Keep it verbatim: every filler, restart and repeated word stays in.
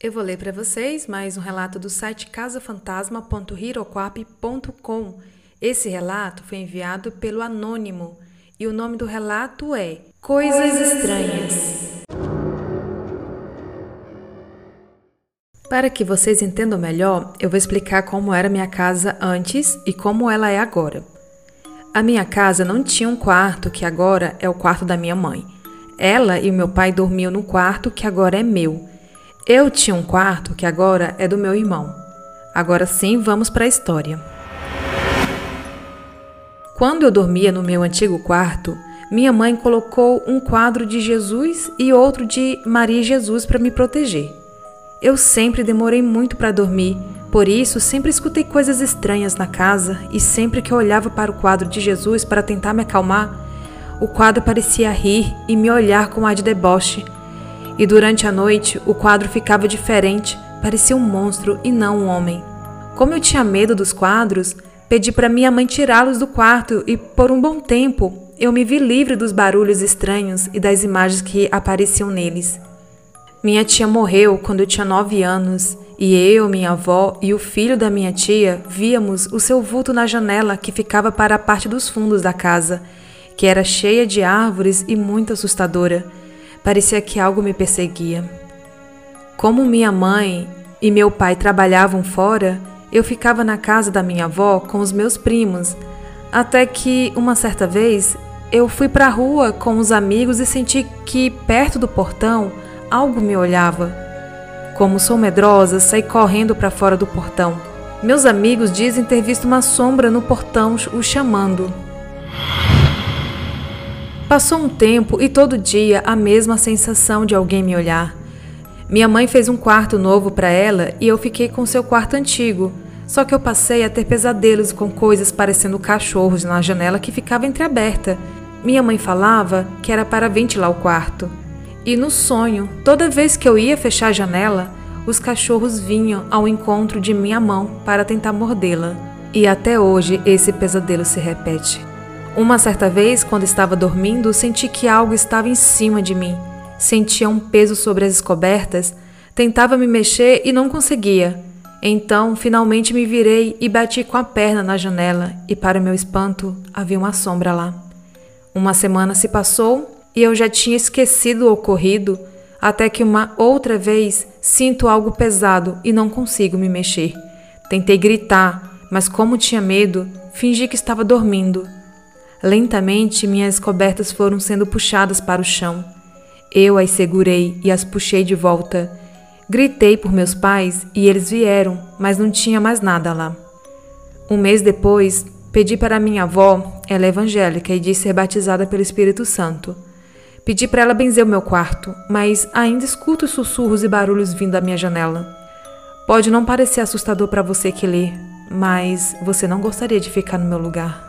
Eu vou ler para vocês mais um relato do site casa fantasma ponto hiroquap ponto com. Esse relato foi enviado pelo anônimo e o nome do relato é Coisas Estranhas. Para que vocês entendam melhor, eu vou explicar como era minha casa antes e como ela é agora. A minha casa não tinha um quarto, que agora é o quarto da minha mãe. Ela e o meu pai dormiam no quarto, que agora é meu. Eu tinha um quarto, que agora é do meu irmão. Agora sim, vamos para a história. Quando eu dormia no meu antigo quarto, minha mãe colocou um quadro de Jesus e outro de Maria e Jesus para me proteger. Eu sempre demorei muito para dormir, por isso sempre escutei coisas estranhas na casa e sempre que eu olhava para o quadro de Jesus para tentar me acalmar, o quadro parecia rir e me olhar com ar de deboche. E durante a noite, o quadro ficava diferente, parecia um monstro e não um homem. Como eu tinha medo dos quadros, pedi para minha mãe tirá-los do quarto e, por um bom tempo, eu me vi livre dos barulhos estranhos e das imagens que apareciam neles. Minha tia morreu quando eu tinha nove anos e eu, minha avó e o filho da minha tia víamos o seu vulto na janela que ficava para a parte dos fundos da casa, que era cheia de árvores e muito assustadora. Parecia que algo me perseguia. Como minha mãe e meu pai trabalhavam fora, eu ficava na casa da minha avó com os meus primos, até que, uma certa vez, eu fui para a rua com os amigos e senti que, perto do portão, algo me olhava. Como sou medrosa, saí correndo para fora do portão. Meus amigos dizem ter visto uma sombra no portão o chamando. Passou um tempo e todo dia a mesma sensação de alguém me olhar. Minha mãe fez um quarto novo para ela e eu fiquei com seu quarto antigo, só que eu passei a ter pesadelos com coisas parecendo cachorros na janela que ficava entreaberta. Minha mãe falava que era para ventilar o quarto. E no sonho, toda vez que eu ia fechar a janela, os cachorros vinham ao encontro de minha mão para tentar mordê-la. E até hoje esse pesadelo se repete. Uma certa vez, quando estava dormindo, senti que algo estava em cima de mim. Sentia um peso sobre as cobertas, tentava me mexer e não conseguia. Então, finalmente me virei e bati com a perna na janela e, para meu espanto, havia uma sombra lá. Uma semana se passou e eu já tinha esquecido o ocorrido, até que uma outra vez sinto algo pesado e não consigo me mexer. Tentei gritar, mas como tinha medo, fingi que estava dormindo. Lentamente, minhas cobertas foram sendo puxadas para o chão. Eu as segurei e as puxei de volta. Gritei por meus pais e eles vieram, mas não tinha mais nada lá. Um mês depois, pedi para minha avó, ela é evangélica e diz ser batizada pelo Espírito Santo. Pedi para ela benzer o meu quarto, mas ainda escuto sussurros e barulhos vindo da minha janela. Pode não parecer assustador para você que lê, mas você não gostaria de ficar no meu lugar.